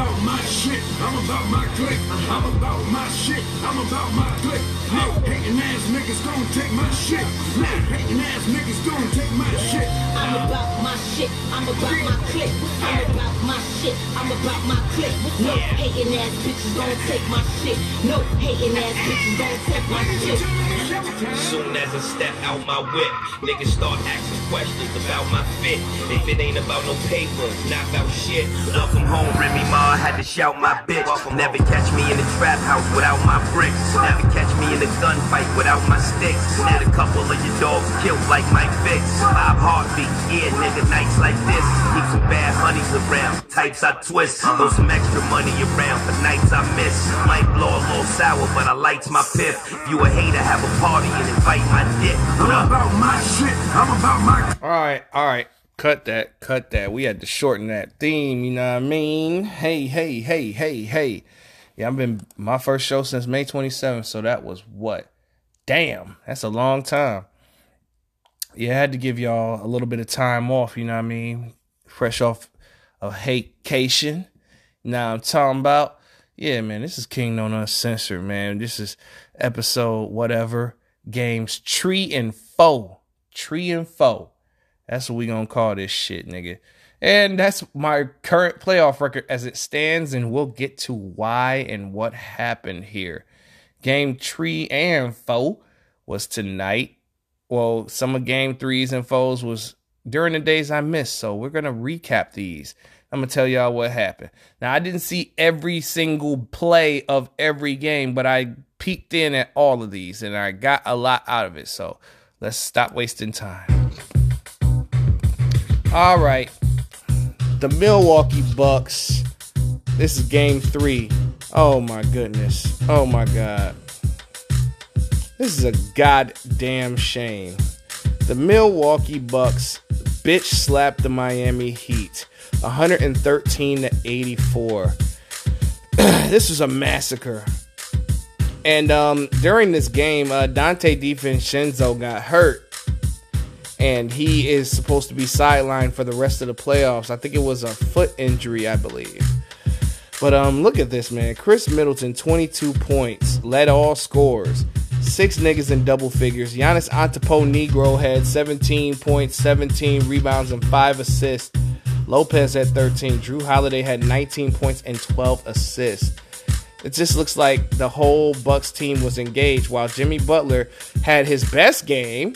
about my shit. I'm about my clique. I'm about my shit. I'm about my clique. Now hating ass niggas don't take my shit. Now hating ass niggas don't take my shit. I'm about my shit. I'm about my clique. I'm about my shit. I'm about my clique. No hating ass bitches don't take my shit. No hating ass bitches don't take my shit. Soon as I step out my whip, niggas start asking questions about my fit. If it ain't about no papers, not about shit. Welcome home, Remy Ma, I had to shout my bitch. Never catch me in the trap house without my bricks. Never catch me in a gunfight without my sticks. Had a couple of your dogs killed like Mike Vicks. Bob Heartbeat, yeah, nigga, nights like this. Keep some bad honeys around, types I twist. Throw some extra money around for nights I miss. Might blow a little sour, but I lights my piff. If you a hater, have a party and invite my dick. I'm about my shit. I'm about my... All right. Cut that. We had to shorten that theme, you know what I mean? Hey. Yeah, I've been my first show since May 27th, so that was what? Damn, that's a long time. Yeah, I had to give y'all a little bit of time off, you know what I mean? Fresh off of Hatecation. Now I'm talking about, yeah, man, this is Kingdom Uncensored, man. This is episode whatever, games 3 and 4. 3 and 4. That's what we gonna call this shit, nigga. And that's my current playoff record as it stands, and we'll get to why and what happened here. Game 3 and 4 was tonight. Well, some of game 3s and 4s was during the days I missed, so we're gonna recap these. I'm gonna tell y'all what happened. Now, I didn't see every single play of every game, but I peeked in at all of these, and I got a lot out of it, so let's stop wasting time. All right, the Milwaukee Bucks. This is game 3. Oh, my goodness. Oh, my God. This is a goddamn shame. The Milwaukee Bucks bitch slapped the Miami Heat 113-84. This was a massacre. And during this game, Dante DiVincenzo got hurt. And he is supposed to be sidelined for the rest of the playoffs. I think it was a foot injury, I believe. But look at this, man. Chris Middleton, 22 points, led all scorers. 6 niggas in double figures. Giannis Antetokounmpo had 17 points, 17 rebounds, and 5 assists. Lopez had 13. Drew Holiday had 19 points and 12 assists. It just looks like the whole Bucks team was engaged, while Jimmy Butler had his best game,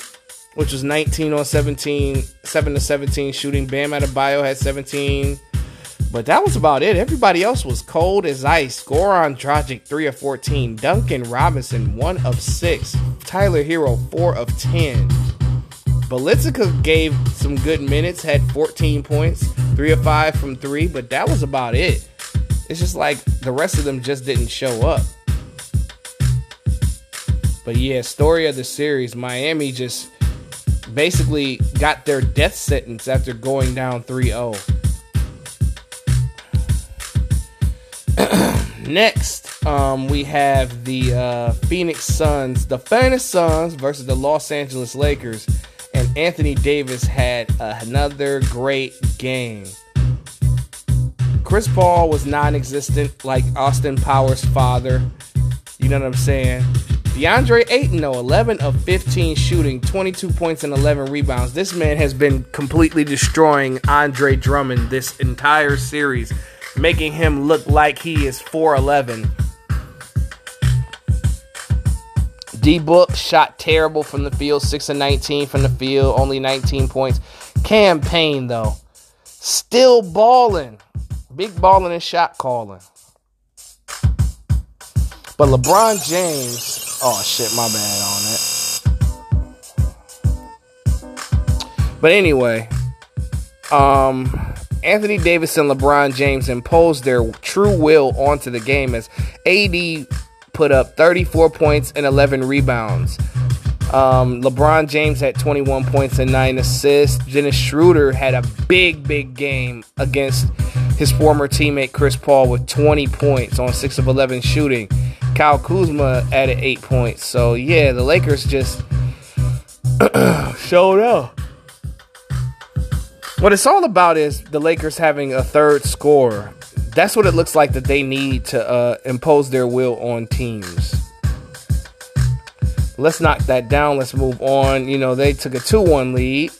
which was 19 on 17, 7-17 shooting. Bam Adebayo had 17. But that was about it. Everybody else was cold as ice. Goran Dragic, 3 of 14. Duncan Robinson, 1 of 6. Tyler Hero, 4 of 10. Belichick gave some good minutes, had 14 points, 3 of 5 from 3. But that was about it. It's just like the rest of them just didn't show up. But yeah, story of the series. Miami just basically got their death sentence after going down 3-0. Next, we have the Phoenix Suns versus the Los Angeles Lakers. And Anthony Davis had another great game. Chris Paul was non-existent, like Austin Powers' father. You know what I'm saying? DeAndre Ayton, though, 11 of 15 shooting, 22 points and 11 rebounds. This man has been completely destroying Andre Drummond this entire series, making him look like he is 4'11". D-Book shot terrible from the field, 6 of 19 from the field, only 19 points. Cam Payne, though, still balling. Big balling and shot calling. But LeBron James... Oh, shit, my bad on it. But anyway, Anthony Davis and LeBron James imposed their true will onto the game as AD put up 34 points and 11 rebounds. LeBron James had 21 points and 9 assists. Dennis Schroeder had a big game against his former teammate Chris Paul with 20 points on 6 of 11 shooting. Kyle Kuzma added 8 points. So, yeah, the Lakers just showed up. What it's all about is the Lakers having a third scorer. that's what it looks like that they need to impose their will on teams. Let's knock that down. Let's move on. You know, they took a 2-1 lead.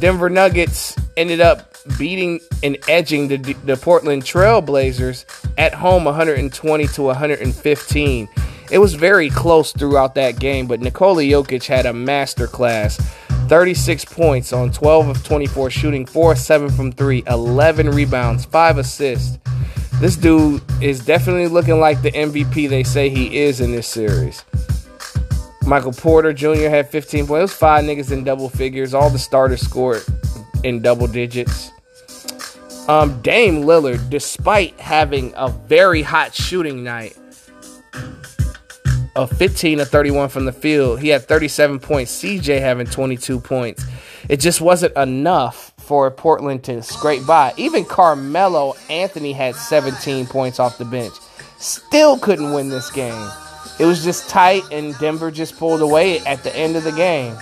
Denver Nuggets ended up beating and edging the Portland Trail Blazers at home 120 to 115. It was very close throughout that game, but Nikola Jokic had a masterclass. 36 points on 12 of 24 shooting, 4-7 from 3, 11 rebounds, 5 assists. This dude is definitely looking like the MVP they say he is in this series. Michael Porter Jr. had 15 points. It was 5 niggas in double figures. All the starters scored in double digits. Dame Lillard, despite having a very hot shooting night of 15 of 31 from the field, he had 37 points. CJ having 22 points. It just wasn't enough for Portland to scrape by. Even Carmelo Anthony had 17 points off the bench. Still couldn't win this game. It was just tight, and Denver just pulled away at the end of the game.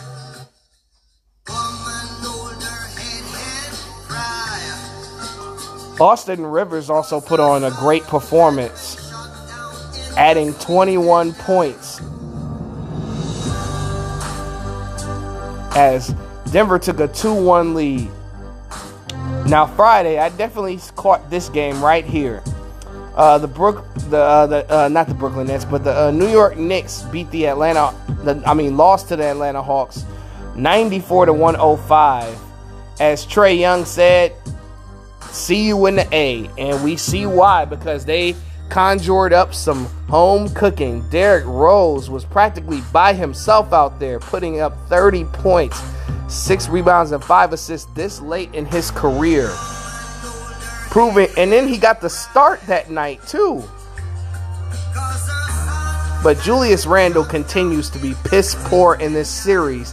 Austin Rivers also put on a great performance, adding 21 points as Denver took a 2-1 lead. Now, Friday, I definitely caught this game right here. Not the Brooklyn Nets, but the New York Knicks beat lost to the Atlanta Hawks 94 to 105. As Trae Young said, see you in the A. And we see why, because they conjured up some home cooking. Derrick Rose was practically by himself out there, putting up 30 points, 6 rebounds, and 5 assists this late in his career. And then he got the start that night too. But Julius Randle continues to be piss poor in this series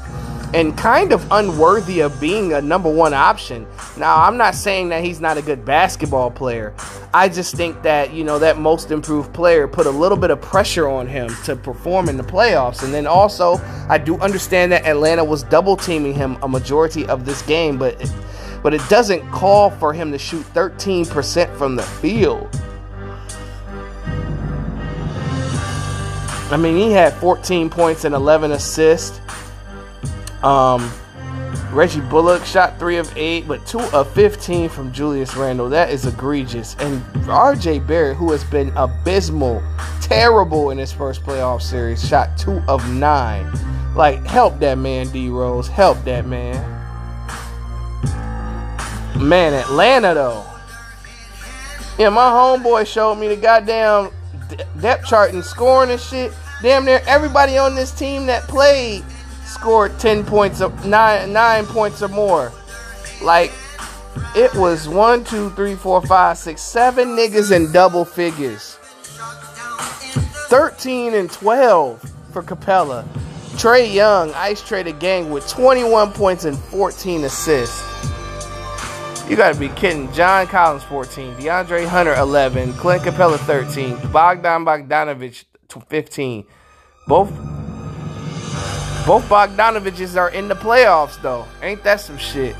and kind of unworthy of being a number one option. Now, I'm not saying that he's not a good basketball player. I just think that, you know, that most improved player put a little bit of pressure on him to perform in the playoffs. And then also, I do understand that Atlanta was double teaming him a majority of this game, but it doesn't call for him to shoot 13% from the field. I mean, he had 14 points and 11 assists. Reggie Bullock shot 3 of 8, but 2 of 15 from Julius Randle. That is egregious. And RJ Barrett, who has been abysmal, terrible in his first playoff series, shot 2 of 9. Like, help that man, D-Rose. Help that man. Man, Atlanta, though. Yeah, my homeboy showed me the goddamn depth chart and scoring and shit. Damn near everybody on this team that played scored 10 points, 9 points or more. Like, it was 1, 2, 3, 4, 5, 6, 7 niggas in double figures. 13 and 12 for Capella. Trae Young ice traded the gang with 21 points and 14 assists. You gotta be kidding. John Collins, 14. DeAndre Hunter, 11. Clint Capella, 13. Bogdan Bogdanovic, 15. Both Bogdanoviches are in the playoffs, though. Ain't that some shit?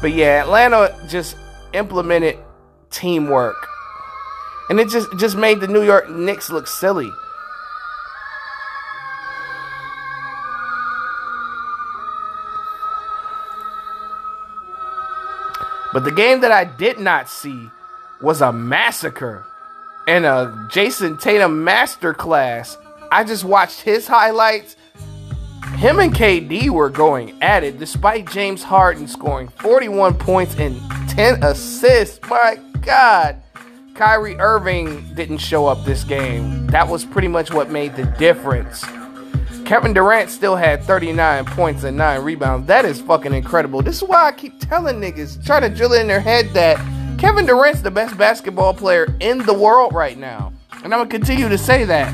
But yeah, Atlanta just implemented teamwork. And it just made the New York Knicks look silly. But the game that I did not see was a massacre and a Jason Tatum masterclass. I just watched his highlights. Him and KD were going at it despite James Harden scoring 41 points and 10 assists. My God. Kyrie Irving didn't show up this game. That was pretty much what made the difference. Kevin Durant still had 39 points and 9 rebounds. That is fucking incredible. This is why I keep telling niggas, trying to drill it in their head that Kevin Durant's the best basketball player in the world right now. And I'm going to continue to say that.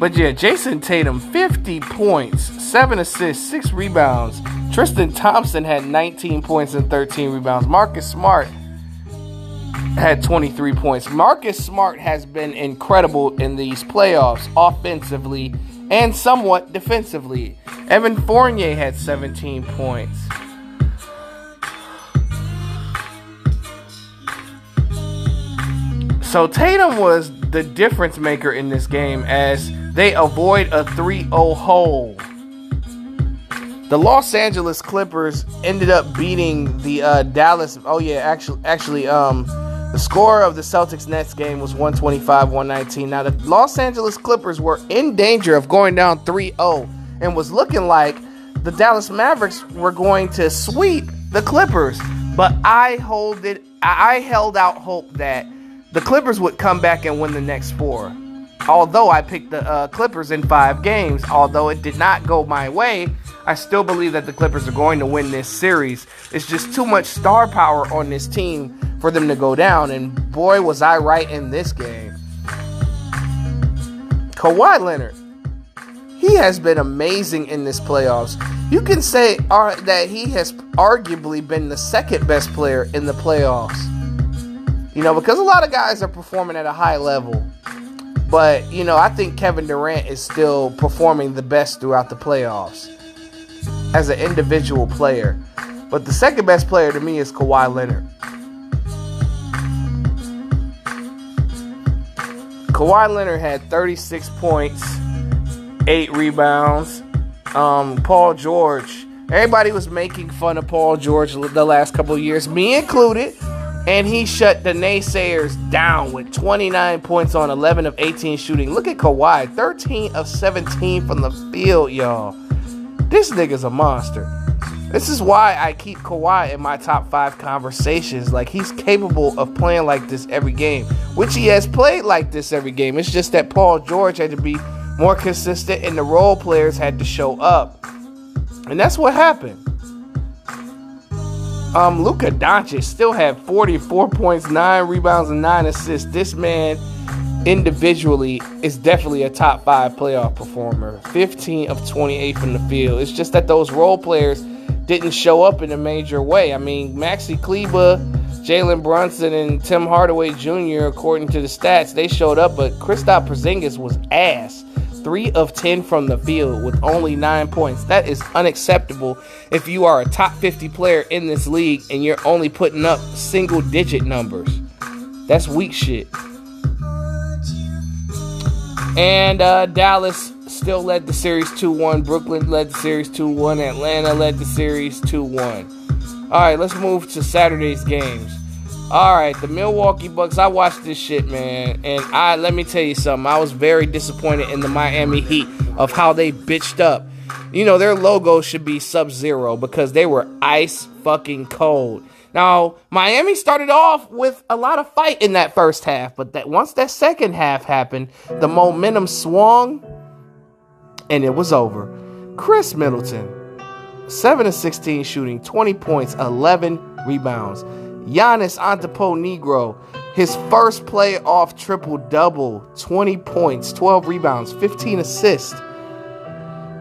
But yeah, Jason Tatum, 50 points, 7 assists, 6 rebounds. Tristan Thompson had 19 points and 13 rebounds. Marcus Smart had 23 points. Marcus Smart has been incredible in these playoffs, offensively and somewhat defensively. Evan Fournier had 17 points. So Tatum was the difference maker in this game as they avoid a 3-0 hole. The Los Angeles Clippers ended up beating the Dallas. Oh yeah, actually, the score of the Celtics-Nets game was 125-119. Now, the Los Angeles Clippers were in danger of going down 3-0 and was looking like the Dallas Mavericks were going to sweep the Clippers. But I held out hope that the Clippers would come back and win the next four. Although I picked the Clippers in 5 games, although it did not go my way, I still believe that the Clippers are going to win this series. It's just too much star power on this team for them to go down, and boy was I right in this game. Kawhi Leonard, he has been amazing in this playoffs. You can say that he has arguably been the second best player in the playoffs. You know, because a lot of guys are performing at a high level. But, you know, I think Kevin Durant is still performing the best throughout the playoffs as an individual player. But the second best player to me is Kawhi Leonard. Kawhi Leonard had 36 points, 8 rebounds. Paul George. Everybody was making fun of Paul George the last couple of years, me included. And he shut the naysayers down with 29 points on 11 of 18 shooting. Look at Kawhi, 13 of 17 from the field, y'all. This nigga's a monster. This is why I keep Kawhi in my top 5 conversations. Like, he's capable of playing like this every game, which he has played like this every game. It's just that Paul George had to be more consistent and the role players had to show up. And that's what happened. Luka Doncic still had 44 points, 9 rebounds, and 9 assists. This man individually is definitely a top 5 playoff performer. 15 of 28 from the field. It's just that those role players didn't show up in a major way. I mean, Maxi Kleba, Jalen Brunson, and Tim Hardaway Jr., according to the stats, they showed up, but Kristaps Porzingis was ass. 3 of 10 from the field with only 9 points. That is unacceptable if you are a top 50 player in this league and you're only putting up single-digit numbers. That's weak shit. And Dallas still led the series 2-1. Brooklyn led the series 2-1. Atlanta led the series 2-1. All right, let's move to Saturday's games. Alright, the Milwaukee Bucks, I watched this shit, man, and let me tell you something, I was very disappointed in the Miami Heat of how they bitched up. You know, their logo should be Sub-Zero because they were ice fucking cold. Now, Miami started off with a lot of fight in that first half, but once that second half happened, the momentum swung, and it was over. Chris Middleton, 7 of 16 shooting, 20 points, 11 rebounds. Giannis Antetokounmpo, his first playoff triple-double, 20 points, 12 rebounds, 15 assists.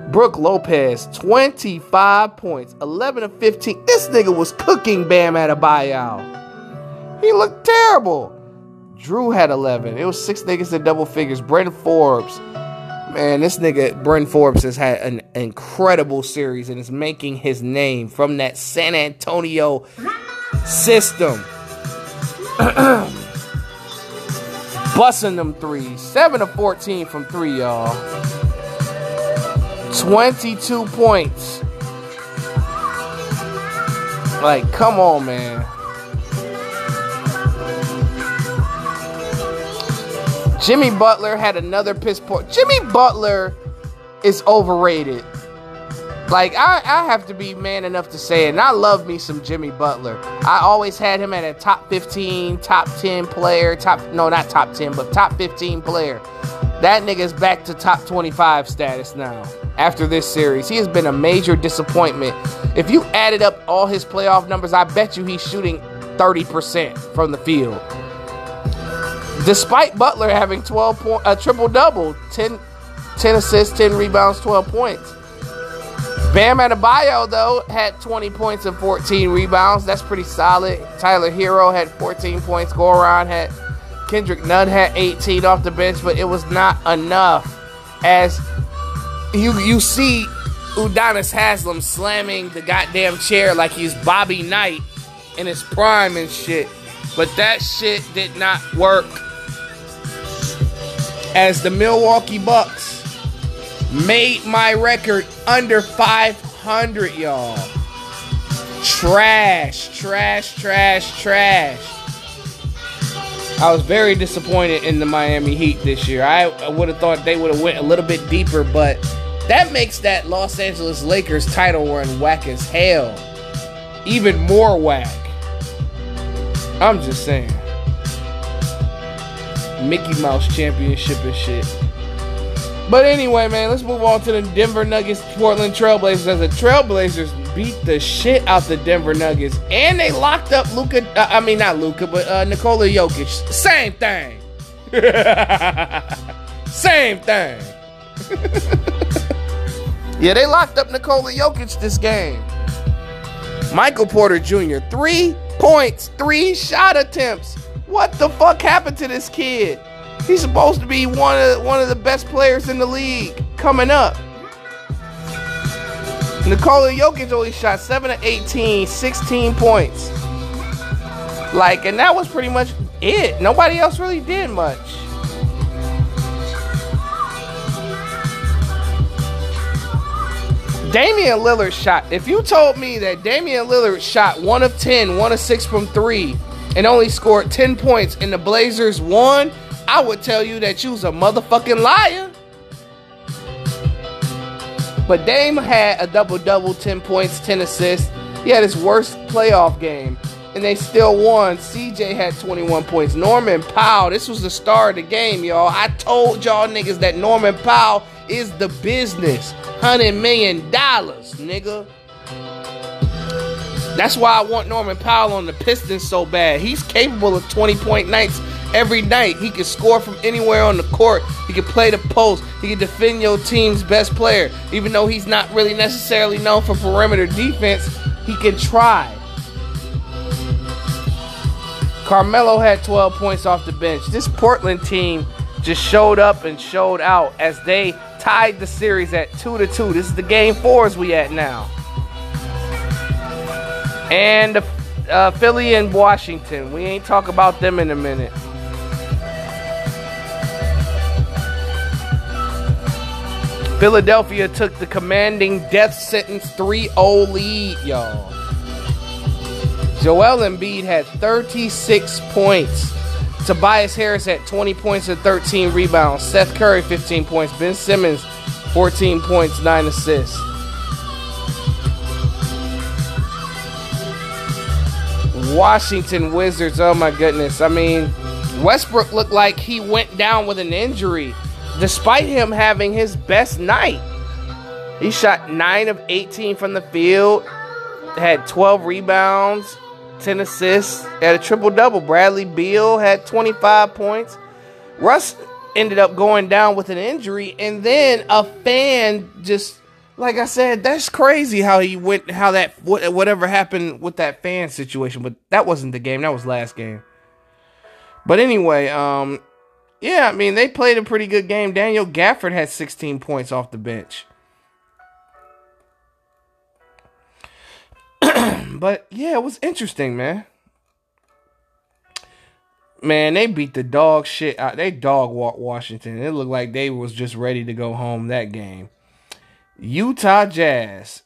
Brooke Lopez, 25 points, 11 of 15. This nigga was cooking Bam Adebayo. He looked terrible. Drew had 11. It was 6 niggas in double figures. Bryn Forbes. Man, this nigga, Bryn Forbes, has had an incredible series and is making his name from that San Antonio system. Busting them threes. 7 of 14 from 3, y'all. 22 points. Like, come on, man. Jimmy Butler had another piss poor. Jimmy Butler is overrated. Like, I have to be man enough to say it, and I love me some Jimmy Butler. I always had him at a top 15, top 10 player, top 15 player. That nigga's back to top 25 status now after this series. He has been a major disappointment. If you added up all his playoff numbers, I bet you he's shooting 30% from the field. Despite Butler having 12 point, a triple-double, 10 assists, 10 rebounds, 12 points. Bam Adebayo, though, had 20 points and 14 rebounds. That's pretty solid. Tyler Hero had 14 points. Kendrick Nunn had 18 off the bench, but it was not enough. As you see Udonis Haslem slamming the goddamn chair like he's Bobby Knight in his prime and shit. But that shit did not work. as the Milwaukee Bucks made my record under 500, y'all. Trash. I was very disappointed in the Miami Heat this year. I would have thought they would have went a little bit deeper, but that makes that Los Angeles Lakers title run whack as hell. Even more whack. I'm just saying. Mickey Mouse championship and shit. But anyway, man, let's move on to the Denver Nuggets, Portland Trailblazers, as the Trailblazers beat the shit out the Denver Nuggets. And they locked up Nikola Jokic. Same thing. Same thing. Yeah, they locked up Nikola Jokic this game. Michael Porter Jr., 3 points, 3 shot attempts. What the fuck happened to this kid? He's supposed to be one of the best players in the league coming up. Nikola Jokic only shot 7 of 18, 16 points. And that was pretty much it. Nobody else really did much. Damian Lillard shot. If you told me that Damian Lillard shot 1 of 10, 1 of 6 from 3, and only scored 10 points and the Blazers won, I would tell you that you was a motherfucking liar. But Dame had a double-double, 10 points, 10 assists. He had his worst playoff game, and they still won. CJ had 21 points. Norman Powell, this was the star of the game, y'all. I told y'all niggas that Norman Powell is the business. $100 million, nigga. That's why I want Norman Powell on the Pistons so bad. He's capable of 20-point nights. Every night, he can score from anywhere on the court. He can play the post. He can defend your team's best player. Even though he's not really necessarily known for perimeter defense, he can try. Carmelo had 12 points off the bench. This Portland team just showed up and showed out as they tied the series at 2-2. This is the game 4s we at now. And Philly and Washington. We ain't talk about them in a minute. Philadelphia took the commanding death sentence 3-0 lead, y'all. Joel Embiid had 36 points. Tobias Harris had 20 points and 13 rebounds. Seth Curry, 15 points. Ben Simmons, 14 points, 9 assists. Washington Wizards, oh my goodness. I mean, Westbrook looked like he went down with an injury, despite him having his best night. He shot 9 of 18 from the field, had 12 rebounds, 10 assists, had a triple-double. Bradley Beal had 25 points. Russ ended up going down with an injury, and then a fan just, like I said, that's crazy how he went, how that, whatever happened with that fan situation, but that wasn't the game, that was last game. But anyway, yeah, I mean, they played a pretty good game. Daniel Gafford had 16 points off the bench. But, yeah, it was interesting, man. Man, they beat the dog shit out. They dog-walked Washington. It looked like they was just ready to go home that game. Utah Jazz,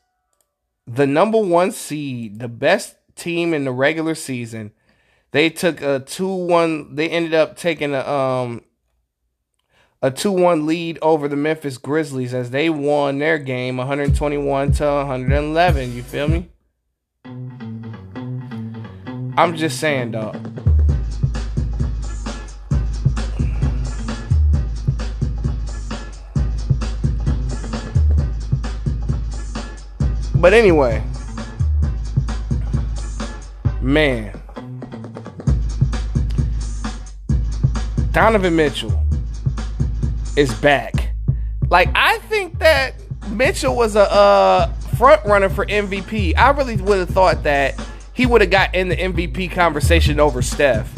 the number 1 seed, the best team in the regular season. They took a 2-1. They ended up taking a 2-1 lead over the Memphis Grizzlies as they won their game 121 to 111. You feel me? I'm just saying, dog. But anyway, man. Donovan Mitchell is back. I think that Mitchell was a front runner for MVP. I really would have thought that he would have got in the MVP conversation over Steph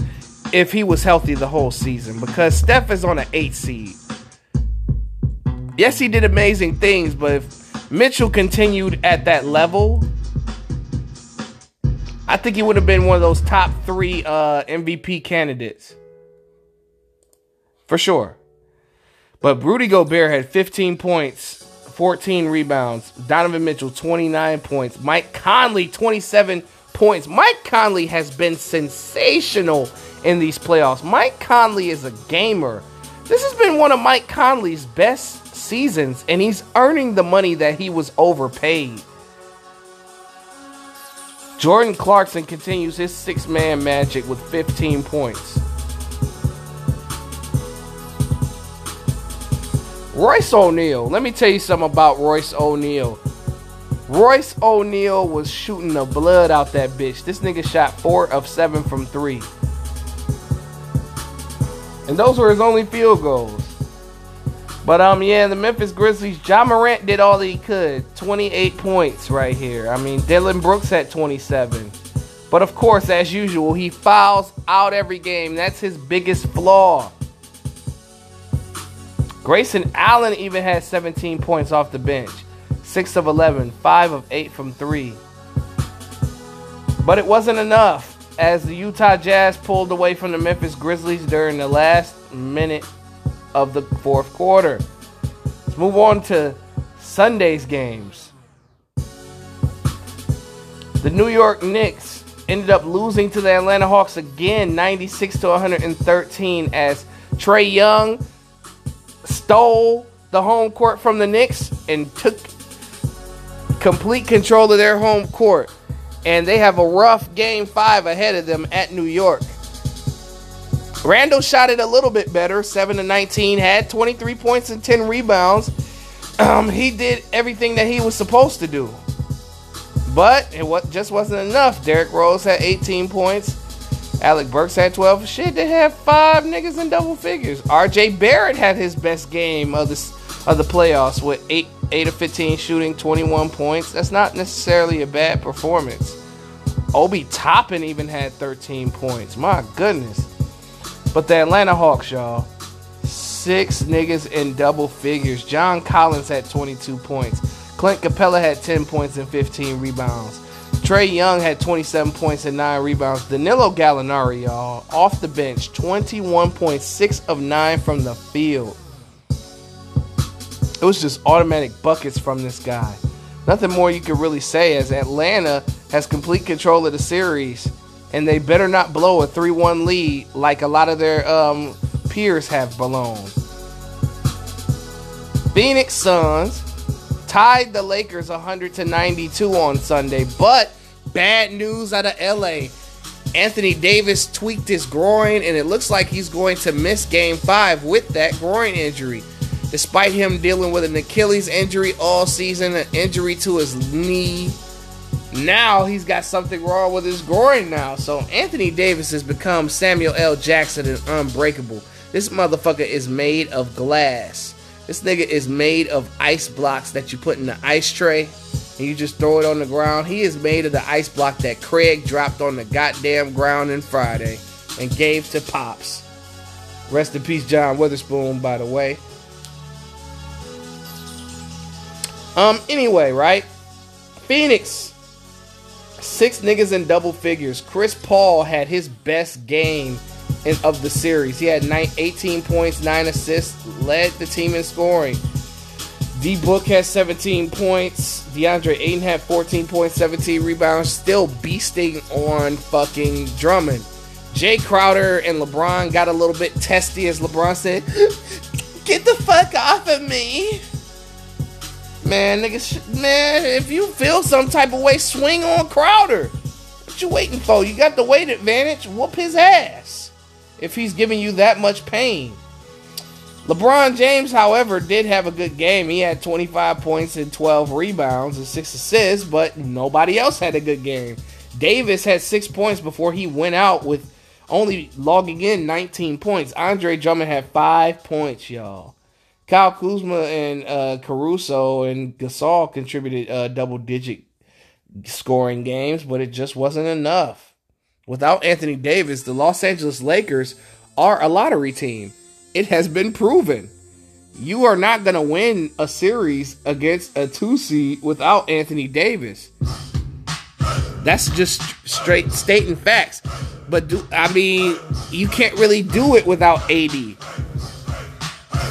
if he was healthy the whole season, because Steph is on an 8 seed. Yes, he did amazing things, but if Mitchell continued at that level, I think he would have been one of those top 3 MVP candidates. For sure. But Rudy Gobert had 15 points, 14 rebounds. Donovan Mitchell, 29 points. Mike Conley, 27 points. Mike Conley has been sensational in these playoffs. Mike Conley is a gamer. This has been one of Mike Conley's best seasons, and he's earning the money that he was overpaid. Jordan Clarkson continues his six-man magic with 15 points. Royce O'Neal. Let me tell you something about Royce O'Neal. Royce O'Neal was shooting the blood out that bitch. This nigga shot 4 of 7 from three. And those were his only field goals. But, the Memphis Grizzlies, Ja Morant did all that he could. 28 points right here. Dylan Brooks had 27. But, of course, as usual, he fouls out every game. That's his biggest flaw. Grayson Allen even had 17 points off the bench. 6 of 11, 5 of 8 from 3. But it wasn't enough, as the Utah Jazz pulled away from the Memphis Grizzlies during the last minute of the fourth quarter. Let's move on to Sunday's games. The New York Knicks ended up losing to the Atlanta Hawks again, 96 to 113, as Trae Young stole the home court from the Knicks and took complete control of their home court. And they have a rough Game 5 ahead of them at New York. Randall shot it a little bit better, 7-19, had 23 points and 10 rebounds. He did everything that he was supposed to do. But it just wasn't enough. Derrick Rose had 18 points. Alec Burks had 12. Shit, they had 5 niggas in double figures. RJ Barrett had his best game of the playoffs with 8 of 15 shooting, 21 points. That's not necessarily a bad performance. Obi Toppin even had 13 points. My goodness. But the Atlanta Hawks, y'all, 6 niggas in double figures. John Collins had 22 points. Clint Capella had 10 points and 15 rebounds. Trae Young had 27 points and 9 rebounds. Danilo Gallinari, y'all, off the bench, 21.6 of 9 from the field. It was just automatic buckets from this guy. Nothing more you could really say, as Atlanta has complete control of the series, and they better not blow a 3-1 lead like a lot of their peers have blown. Phoenix Suns tied the Lakers 100-92 on Sunday, but bad news out of LA. Anthony Davis tweaked his groin, and it looks like he's going to miss Game 5 with that groin injury. Despite him dealing with an Achilles injury all season, an injury to his knee, now he's got something wrong with his groin now. So Anthony Davis has become Samuel L. Jackson and unbreakable. This motherfucker is made of glass. This nigga is made of ice blocks that you put in the ice tray and you just throw it on the ground. He is made of the ice block that Craig dropped on the goddamn ground on Friday and gave to Pops. Rest in peace, John Witherspoon, by the way. Anyway, right? Phoenix, 6 niggas in double figures. Chris Paul had his best game of the series. He had 18 points, 9 assists, led the team in scoring. D-Book had 17 points. DeAndre Ayton had 14 points, 17 rebounds. Still beasting on fucking Drummond. Jay Crowder and LeBron got a little bit testy, as LeBron said, "Get the fuck off of me." Man, niggas, man, if you feel some type of way, swing on Crowder. What you waiting for? You got the weight advantage. Whoop his ass if he's giving you that much pain. LeBron James, however, did have a good game. He had 25 points and 12 rebounds and 6 assists, but nobody else had a good game. Davis had 6 points before he went out with only logging in 19 points. Andre Drummond had 5 points, y'all. Kyle Kuzma and Caruso and Gasol contributed double-digit scoring games, but it just wasn't enough. Without Anthony Davis, the Los Angeles Lakers are a lottery team. It has been proven. You are not going to win a series against a 2-seed without Anthony Davis. That's just straight stating facts. But you can't really do it without AD.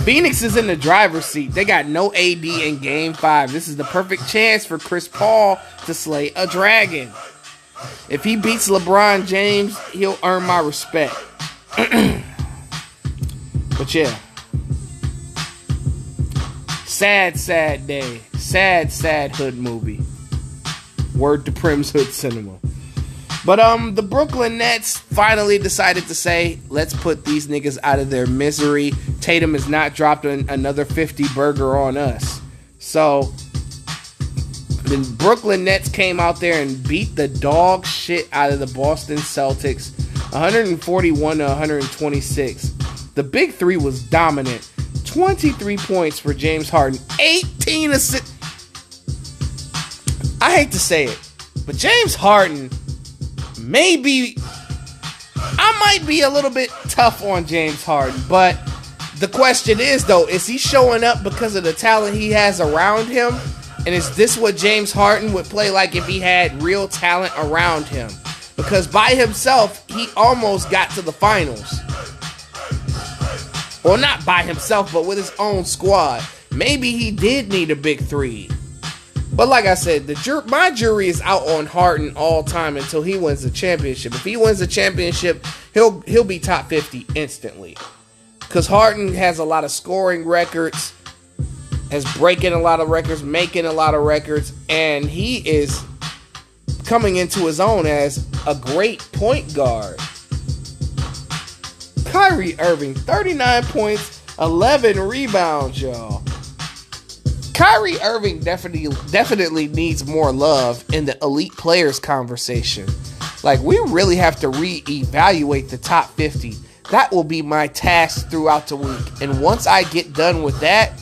Phoenix is in the driver's seat. They got no AD in Game 5. This is the perfect chance for Chris Paul to slay a dragon. If he beats LeBron James, he'll earn my respect. But yeah. Sad, sad day. Sad, sad hood movie. Word to Prim's Hood Cinema. But the Brooklyn Nets finally decided to say, let's put these niggas out of their misery. Tatum is not dropping another 50 burger on us. So the Brooklyn Nets came out there and beat the dog shit out of the Boston Celtics, 141-126. The big three was dominant. 23 points for James Harden, 18 assists. I hate to say it, but James Harden... Maybe I might be a little bit tough on James Harden, but the question is, though, is he showing up because of the talent he has around him? And is this what James Harden would play like if he had real talent around him? Because by himself, he almost got to the finals. Well, not by himself, but with his own squad. Maybe he did need a big three. But like I said, my jury is out on Harden all time until he wins the championship. If he wins the championship, he'll be top 50 instantly. Because Harden has a lot of scoring records, has breaking a lot of records, making a lot of records, and he is coming into his own as a great point guard. Kyrie Irving, 39 points, 11 rebounds, y'all. Kyrie Irving definitely needs more love in the elite players conversation. Like, we really have to reevaluate the top 50. That will be my task throughout the week. And once I get done with that,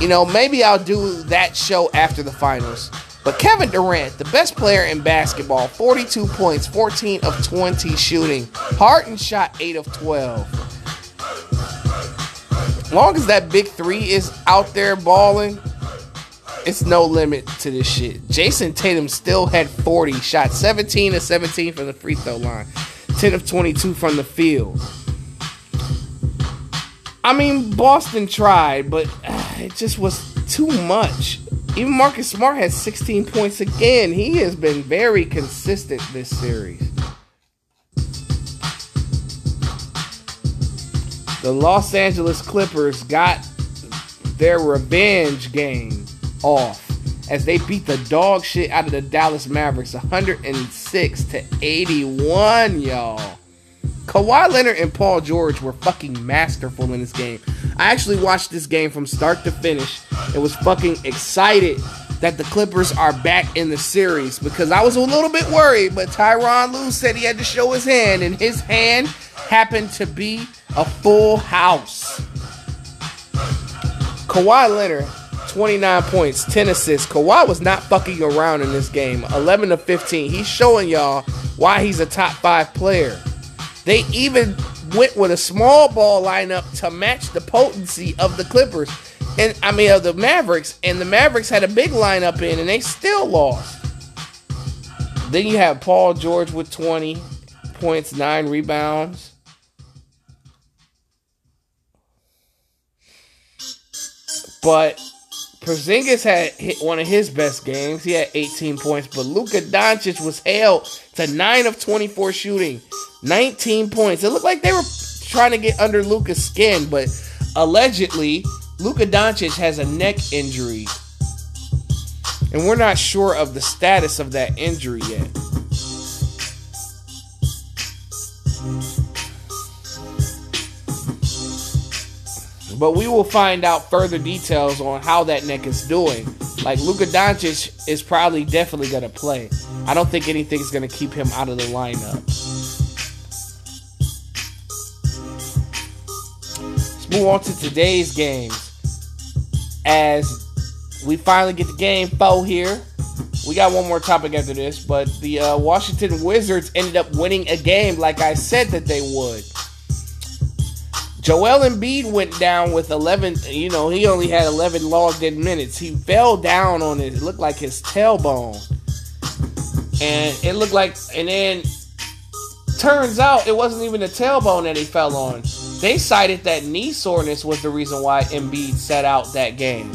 you know, maybe I'll do that show after the finals. But Kevin Durant, the best player in basketball, 42 points, 14 of 20 shooting. Harden shot 8 of 12. As long as that big three is out there balling, it's no limit to this shit. Jason Tatum still had 40, shot 17 of 17 from the free throw line, 10 of 22 from the field. I mean, Boston tried, but it just was too much. Even Marcus Smart had 16 points again. He has been very consistent this series. The Los Angeles Clippers got their revenge game off as they beat the dog shit out of the Dallas Mavericks, 106-81, y'all. Kawhi Leonard and Paul George were fucking masterful in this game. I actually watched this game from start to finish. It was fucking excited that the Clippers are back in the series because I was a little bit worried, but Tyronn Lue said he had to show his hand, and his hand happened to be a full house. Kawhi Leonard, 29 points, 10 assists. Kawhi was not fucking around in this game, 11 of 15. He's showing y'all why he's a top 5 player. They even went with a small ball lineup to match the potency of the Clippers. Of the Mavericks, and the Mavericks had a big lineup in, and they still lost. Then you have Paul George with 20 points, 9 rebounds. But Porzingis had hit one of his best games. He had 18 points, but Luka Doncic was held to 9 of 24 shooting, 19 points. It looked like they were trying to get under Luka's skin, but allegedly... Luka Doncic has a neck injury, and we're not sure of the status of that injury yet. But we will find out further details on how that neck is doing. Like, Luka Doncic is probably definitely going to play. I don't think anything's going to keep him out of the lineup. Move on to today's games as we finally get the game 4 here. We got one more topic after this, but the Washington Wizards ended up winning a game like I said that they would. Joel Embiid went down with 11, he only had 11 logged in minutes. He fell down on it looked like his tailbone, and then turns out it wasn't even the tailbone that he fell on. They cited that knee soreness was the reason why Embiid sat out that game.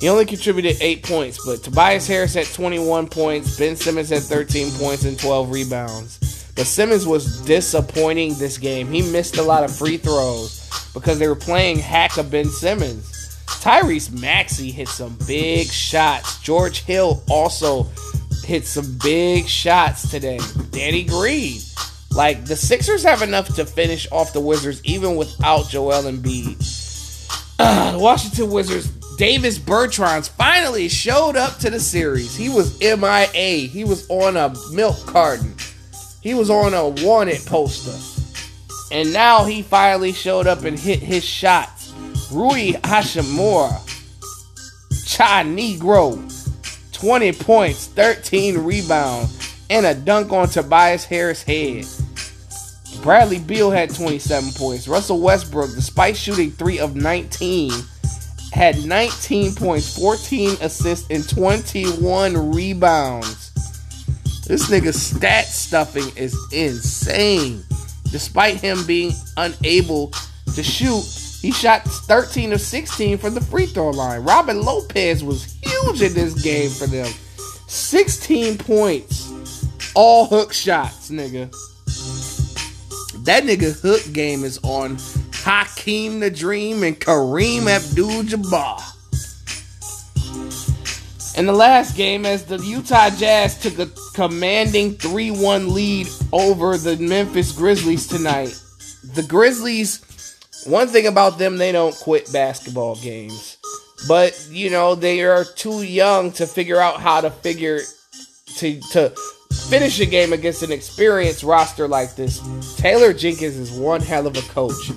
He only contributed 8 points, but Tobias Harris had 21 points, Ben Simmons had 13 points and 12 rebounds. But Simmons was disappointing this game. He missed a lot of free throws because they were playing hack of Ben Simmons. Tyrese Maxey hit some big shots. George Hill also hit some big shots today. Danny Green. Like, the Sixers have enough to finish off the Wizards even without Joel Embiid. The Washington Wizards. Davis Bertrans finally showed up to the series. He was MIA. He was on a milk carton. He was on a wanted poster. And now he finally showed up and hit his shots. Rui Hashimura, Cha Negro, 20 points, 13 rebounds, and a dunk on Tobias Harris' head. Bradley Beal had 27 points. Russell Westbrook, despite shooting 3 of 19, had 19 points, 14 assists, and 21 rebounds. This nigga's stat stuffing is insane. Despite him being unable to shoot, he shot 13 of 16 from the free throw line. Robin Lopez was huge in this game for them. 16 points, all hook shots, nigga. That nigga hook game is on Hakeem the Dream and Kareem Abdul-Jabbar. In the last game, as the Utah Jazz took a commanding 3-1 lead over the Memphis Grizzlies tonight. The Grizzlies, one thing about them, they don't quit basketball games. But, you know, they are too young to figure out how to to finish a game against an experienced roster like this. Taylor Jenkins is one hell of a coach.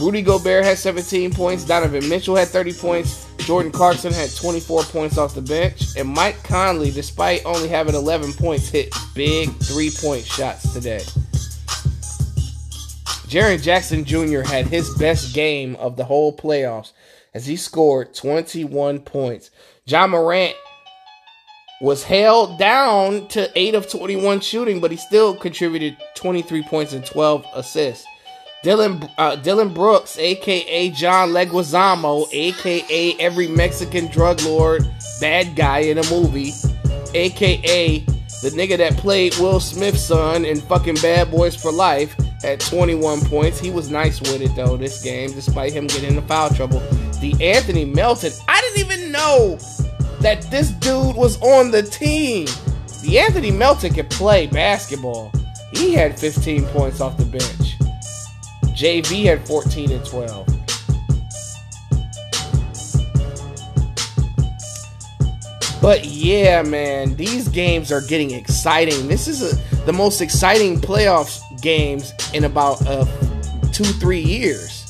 Rudy Gobert had 17 points. Donovan Mitchell had 30 points. Jordan Clarkson had 24 points off the bench. And Mike Conley, despite only having 11 points, hit big three-point shots today. Jaren Jackson Jr. had his best game of the whole playoffs as he scored 21 points. Ja Morant was held down to 8 of 21 shooting, but he still contributed 23 points and 12 assists. Dylan Brooks, a.k.a. John Leguizamo, a.k.a. every Mexican drug lord, bad guy in a movie, a.k.a. the nigga that played Will Smith's son in fucking Bad Boys for Life, at 21 points. He was nice with it, though, this game, despite him getting into foul trouble. DeAnthony Melton, I didn't even know that this dude was on the team. DeAnthony Melton could play basketball. He had 15 points off the bench. JV had 14 and 12. But yeah, man, these games are getting exciting. This is the most exciting playoff games in about 2-3 years.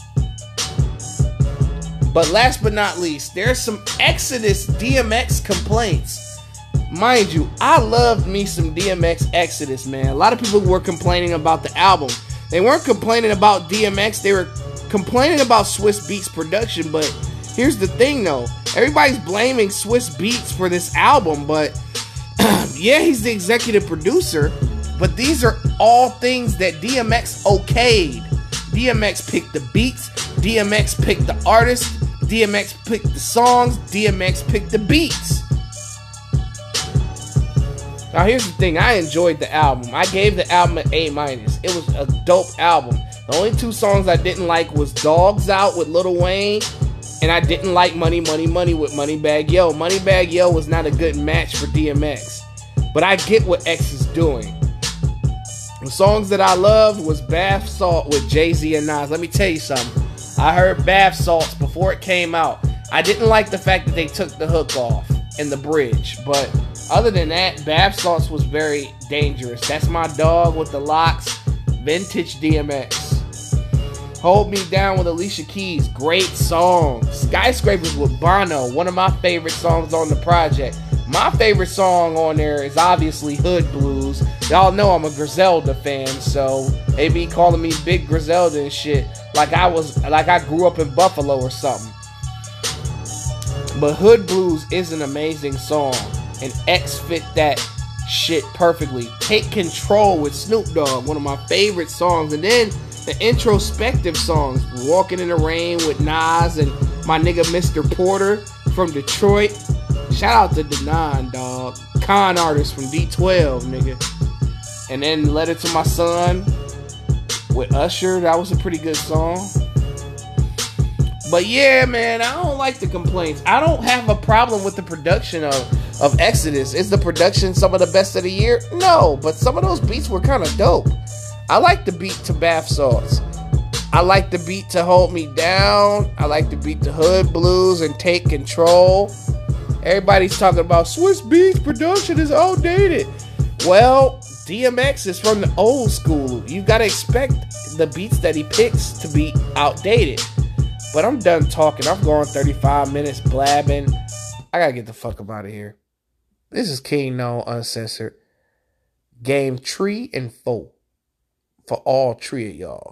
But last but not least, there's some Exodus DMX complaints. Mind you, I loved me some DMX Exodus, man. A lot of people were complaining about the album. They weren't complaining about DMX. They were complaining about Swiss Beats production. But here's the thing, though. Everybody's blaming Swiss Beats for this album. But yeah, he's the executive producer. But these are all things that DMX okayed. DMX picked the beats. DMX picked the artists. DMX picked the songs. DMX picked the beats. Now here's the thing, I enjoyed the album. I gave the album an A-. It was a dope album. The only 2 songs I didn't like was Dogs Out with Lil Wayne, and I didn't like Money, Money, Money with Moneybagg Yo. Moneybagg Yo was not a good match for DMX. But I get what X is doing. The songs that I loved was Bath Salt with Jay-Z and Nas. Let me tell you something. I heard Bath Salts before it came out. I didn't like the fact that they took the hook off and the bridge, but other than that, Bath Salts was very dangerous. That's my dog with the locks, vintage DMX. Hold Me Down with Alicia Keys, great song. Skyscrapers with Bono, one of my favorite songs on the project. My favorite song on there is obviously Hood Blues. Y'all know I'm a Griselda fan, so they be calling me Big Griselda and shit, like I grew up in Buffalo or something. But Hood Blues is an amazing song, and X fit that shit perfectly. Take Control with Snoop Dogg, one of my favorite songs. And then the introspective songs, Walking in the Rain with Nas and my nigga Mr. Porter from Detroit. Shout out to Denon, dog. Con Artist from D12, nigga. And then Letter to My Son with Usher. That was a pretty good song. But yeah, man, I don't like the complaints. I don't have a problem with the production of Exodus. Is the production some of the best of the year? No, but some of those beats were kind of dope. I like the beat to Bath Salts. I like the beat to Hold Me Down. I like the beat to Hood Blues and Take Control. Everybody's talking about Swiss Beats production is outdated. Well, DMX is from the old school. You gotta expect the beats that he picks to be outdated. But I'm done talking. I've gone 35 minutes blabbing. I gotta get the fuck up out of here. This is King No Uncensored. Game 3 and 4 for all 3 of y'all.